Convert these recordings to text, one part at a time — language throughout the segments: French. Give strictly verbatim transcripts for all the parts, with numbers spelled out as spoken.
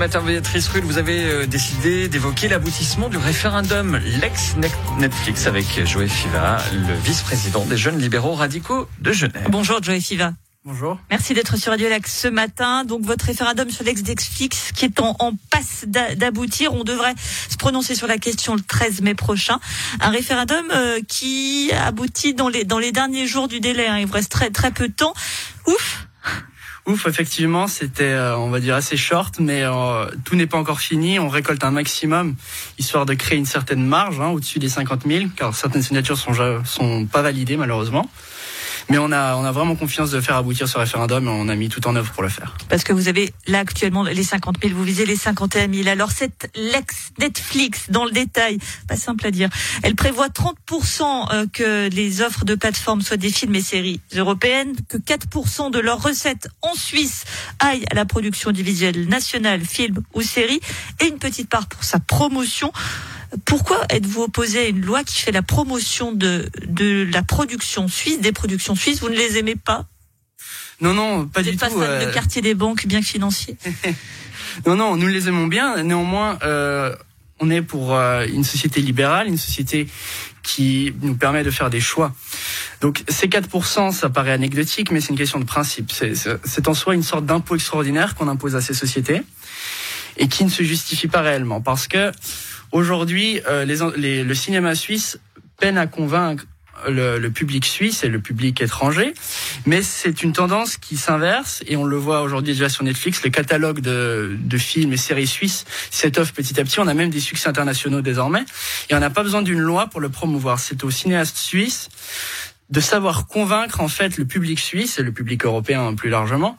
matin, Béatrice Ruhl, vous avez décidé d'évoquer l'aboutissement du référendum Lex Netflix avec Joël Fiva, le vice-président des Jeunes libéraux radicaux de Genève. Bonjour Joël Fiva. Bonjour. Merci d'être sur Radio Lac ce matin. Donc votre référendum sur Lex Netflix qui est en, en passe d'aboutir. On devrait se prononcer sur la question le treize mai prochain. Un référendum euh, qui aboutit dans les dans les derniers jours du délai. Hein. Il vous reste très très peu de temps. Ouf. Ouf, effectivement, c'était, euh, on va dire, assez short, mais euh, tout n'est pas encore fini. On récolte un maximum, histoire de créer une certaine marge, hein, au-dessus des cinquante mille, car certaines signatures sont sont pas validées, malheureusement. Mais on a, on a vraiment confiance de faire aboutir ce référendum et on a mis tout en œuvre pour le faire. Parce que vous avez, là, actuellement, les cinquante mille, vous visez les cinquante et un mille. Alors, cette Lex Netflix, dans le détail, pas simple à dire, elle prévoit trente pour cent que les offres de plateforme soient des films et séries européennes, que quatre pour cent de leurs recettes en Suisse aillent à la production du visuel national, film ou série, et une petite part pour sa promotion. Pourquoi êtes-vous opposé à une loi qui fait la promotion de, de la production suisse, des productions suisses ? Vous ne les aimez pas ? Non, non, pas du tout. Vous n'êtes pas fan de quartier des banques, bien que financier. Non, non, nous les aimons bien. Néanmoins, euh, on est pour euh, une société libérale, une société qui nous permet de faire des choix. Donc ces quatre pour cent, ça paraît anecdotique, mais c'est une question de principe. C'est, c'est, c'est en soi une sorte d'impôt extraordinaire qu'on impose à ces sociétés et qui ne se justifie pas réellement. Parce que aujourd'hui, euh, les, les, le cinéma suisse peine à convaincre le, le public suisse et le public étranger, mais c'est une tendance qui s'inverse et on le voit aujourd'hui déjà sur Netflix, le catalogue de, de films et séries suisses s'étoffe petit à petit, on a même des succès internationaux désormais et on n'a pas besoin d'une loi pour le promouvoir, c'est aux cinéastes suisses de savoir convaincre en fait le public suisse et le public européen plus largement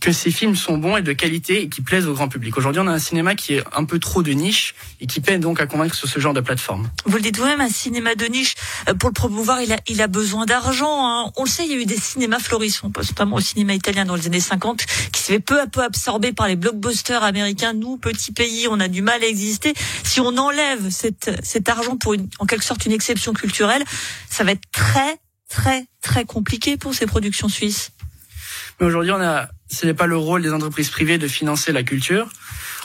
que ces films sont bons et de qualité et qui plaisent au grand public. Aujourd'hui, on a un cinéma qui est un peu trop de niche et qui peine donc à convaincre sur ce genre de plateforme. Vous le dites vous-même, un cinéma de niche, pour le promouvoir, il a, il a besoin d'argent. Hein. On le sait, il y a eu des cinémas florissants, notamment au cinéma italien dans les années cinquante, qui se fait peu à peu absorber par les blockbusters américains. Nous, petits pays, on a du mal à exister. Si on enlève cette, cet argent pour, une, en quelque sorte, une exception culturelle, ça va être très, très, très compliqué pour ces productions suisses. Mais aujourd'hui, on a, ce n'est pas le rôle des entreprises privées de financer la culture.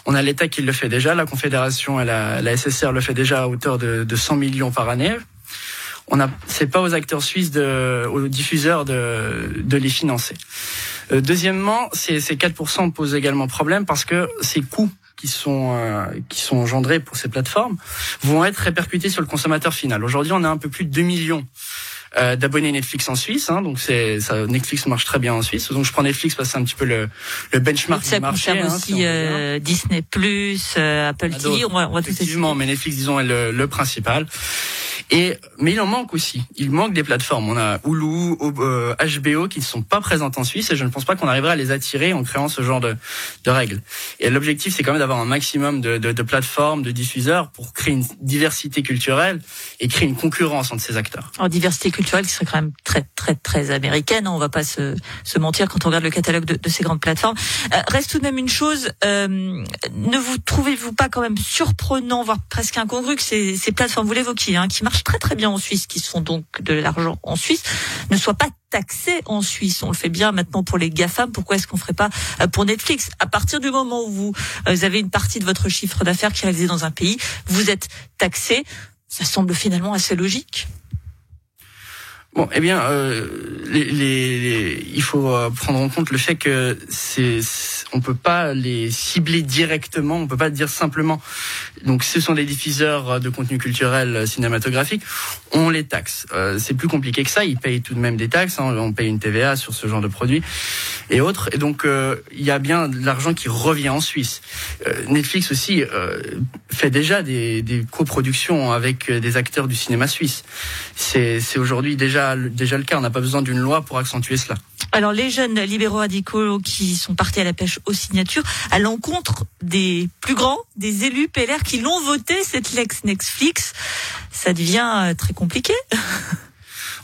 On a l'État qui le fait déjà. La Confédération et la, la S S R le fait déjà à hauteur de, de cent millions par année. On a, c'est pas aux acteurs suisses de, aux diffuseurs de, de les financer. Euh, deuxièmement, ces, ces quatre pour cent posent également problème parce que ces coûts qui sont, euh, qui sont engendrés pour ces plateformes vont être répercutés sur le consommateur final. Aujourd'hui, on a un peu plus de deux millions. Euh, d'abonnés Netflix en Suisse, hein, donc c'est ça, Netflix marche très bien en Suisse. Donc je prends Netflix parce que c'est un petit peu le, le benchmark du marché. Ça concerne aussi hein, si euh, Disney+, euh, Apple T V, on va, on va tout effectivement, mais Netflix disons est le, le principal. Et mais il en manque aussi. Il manque des plateformes. On a Hulu, euh, H B O qui ne sont pas présentes en Suisse et je ne pense pas qu'on arrivera à les attirer en créant ce genre de, de règles. Et l'objectif c'est quand même d'avoir un maximum de, de, de plateformes, de diffuseurs pour créer une diversité culturelle et créer une concurrence entre ces acteurs. En diversité culturelle qui serait quand même très très très américaine. On va pas se, se mentir quand on regarde le catalogue de, de ces grandes plateformes. Euh, reste tout de même une chose. Euh, ne vous trouvez-vous pas quand même surprenant, voire presque incongru que ces, ces plateformes, vous l'évoquiez, hein, qui marchent très très bien en Suisse, qui se font donc de l'argent en Suisse, ne soient pas taxés en Suisse. On le fait bien maintenant pour les GAFAM, pourquoi est-ce qu'on ferait pas pour Netflix ? À partir du moment où vous, vous avez une partie de votre chiffre d'affaires qui est réalisé dans un pays, vous êtes taxé, ça semble finalement assez logique. Bon, eh bien, euh, les, les, les, il faut prendre en compte le fait que c'est, on peut pas les cibler directement, on peut pas dire simplement. Donc, ce sont des diffuseurs de contenu culturel cinématographique, on les taxe. Euh, c'est plus compliqué que ça. Ils payent tout de même des taxes. Hein, on paye une T V A sur ce genre de produits et autres. Et donc, il euh, y a bien de l'argent qui revient en Suisse. Euh, Netflix aussi euh, fait déjà des, des coproductions avec des acteurs du cinéma suisse. C'est, c'est aujourd'hui déjà déjà le cas, on n'a pas besoin d'une loi pour accentuer cela. Alors les jeunes libéraux radicaux qui sont partis à la pêche aux signatures à l'encontre des plus grands, des élus P L R qui l'ont voté cette Lex Netflix, ça devient très compliqué.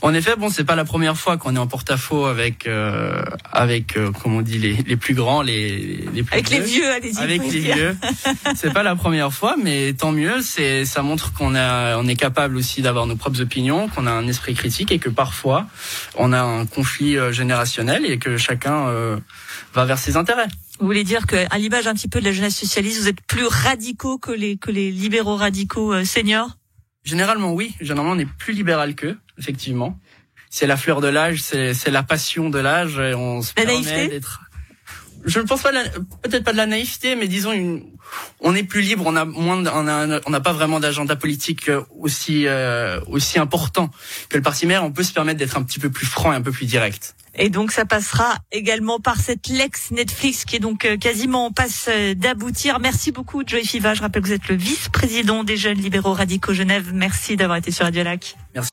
En effet, bon, c'est pas la première fois qu'on est en porte-à-faux avec, euh, avec, euh, comment on dit, les, les plus grands, les, les plus avec vieux. les vieux, allez-y. Avec les dire. vieux. C'est pas la première fois, mais tant mieux. C'est, ça montre qu'on a, on est capable aussi d'avoir nos propres opinions, qu'on a un esprit critique et que parfois, on a un conflit générationnel et que chacun, euh, va vers ses intérêts. Vous voulez dire qu'à l'image un petit peu de la jeunesse socialiste, vous êtes plus radicaux que les que les libéraux radicaux euh, seniors ? Généralement, oui. Généralement, on est plus libéral qu'eux, effectivement. C'est la fleur de l'âge, c'est c'est la passion de l'âge. Et on se la naïveté d'être... Je ne pense pas, de la... peut-être pas de la naïveté, mais disons, une... on est plus libre, on a moins, de... on a, on n'a pas vraiment d'agenda politique aussi euh, aussi important que le parti maire. On peut se permettre d'être un petit peu plus franc et un peu plus direct. Et donc ça passera également par cette Lex Netflix qui est donc quasiment en passe d'aboutir. Merci beaucoup Joël Fiva, je rappelle que vous êtes le vice-président des Jeunes Libéraux Radicaux Genève. Merci d'avoir été sur Radio Lac. Merci.